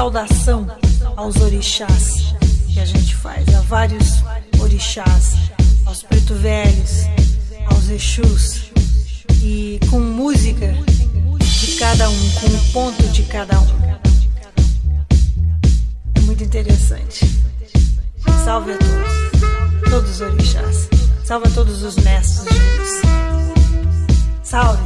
saudação aos orixás que a gente faz, a vários orixás, aos preto velhos, aos exus, e com música de cada um, com o ponto de cada um. É muito interessante. Salve a todos, todos os orixás. Salve a todos os mestres de luz. Salve!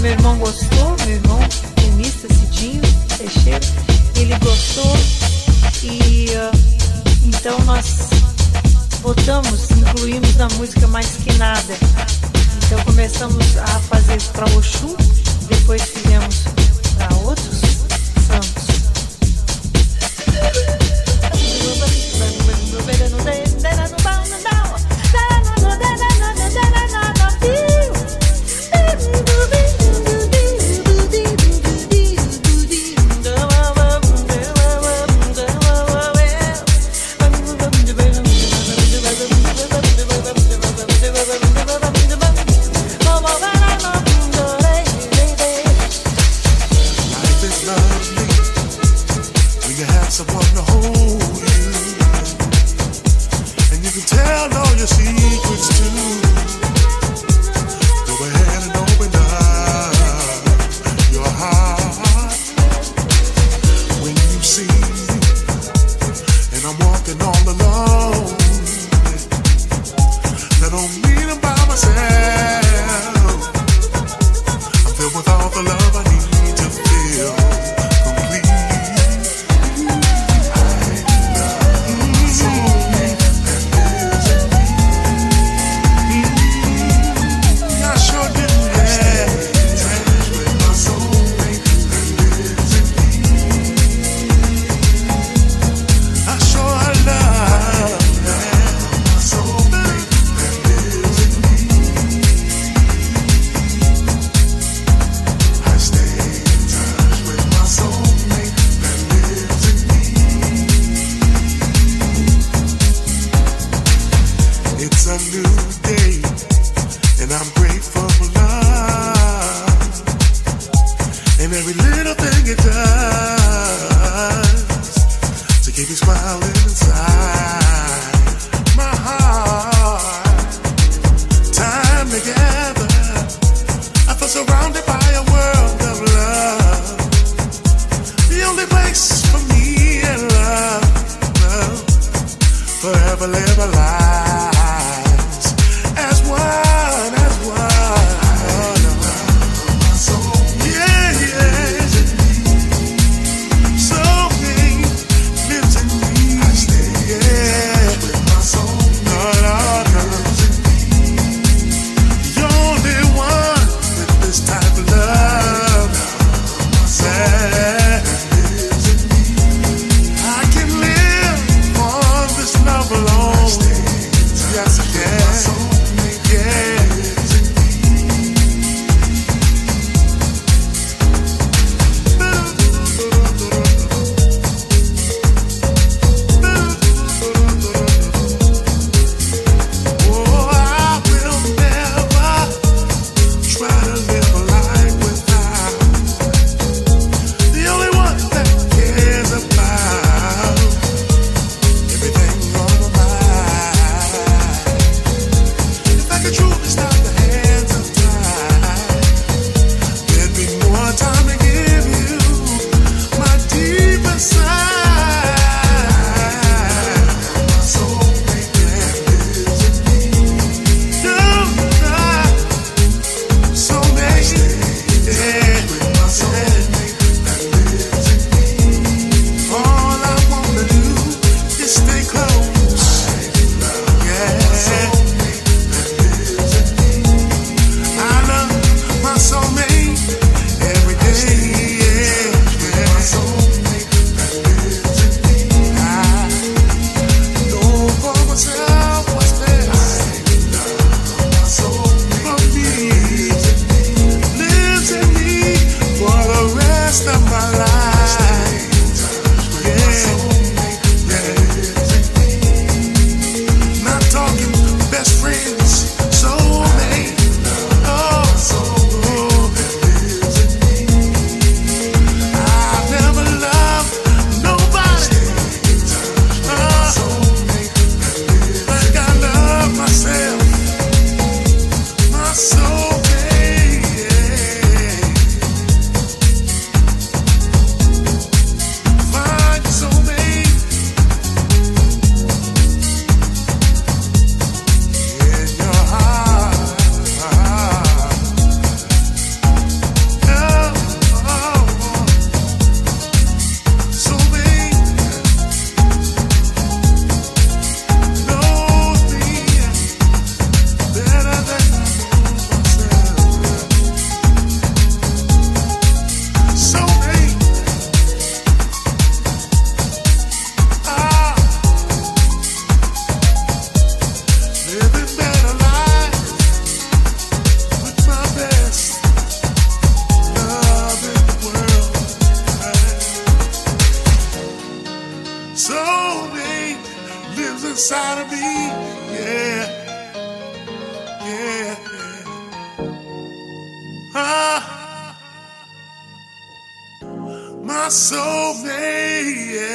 Meu irmão gostou, meu irmão, tenista Cidinho Teixeira, ele gostou. Então nós botamos, incluímos na música mais que nada. Então começamos a fazer para Oxum, depois fizemos para outros santos. This type of soulmate, yeah.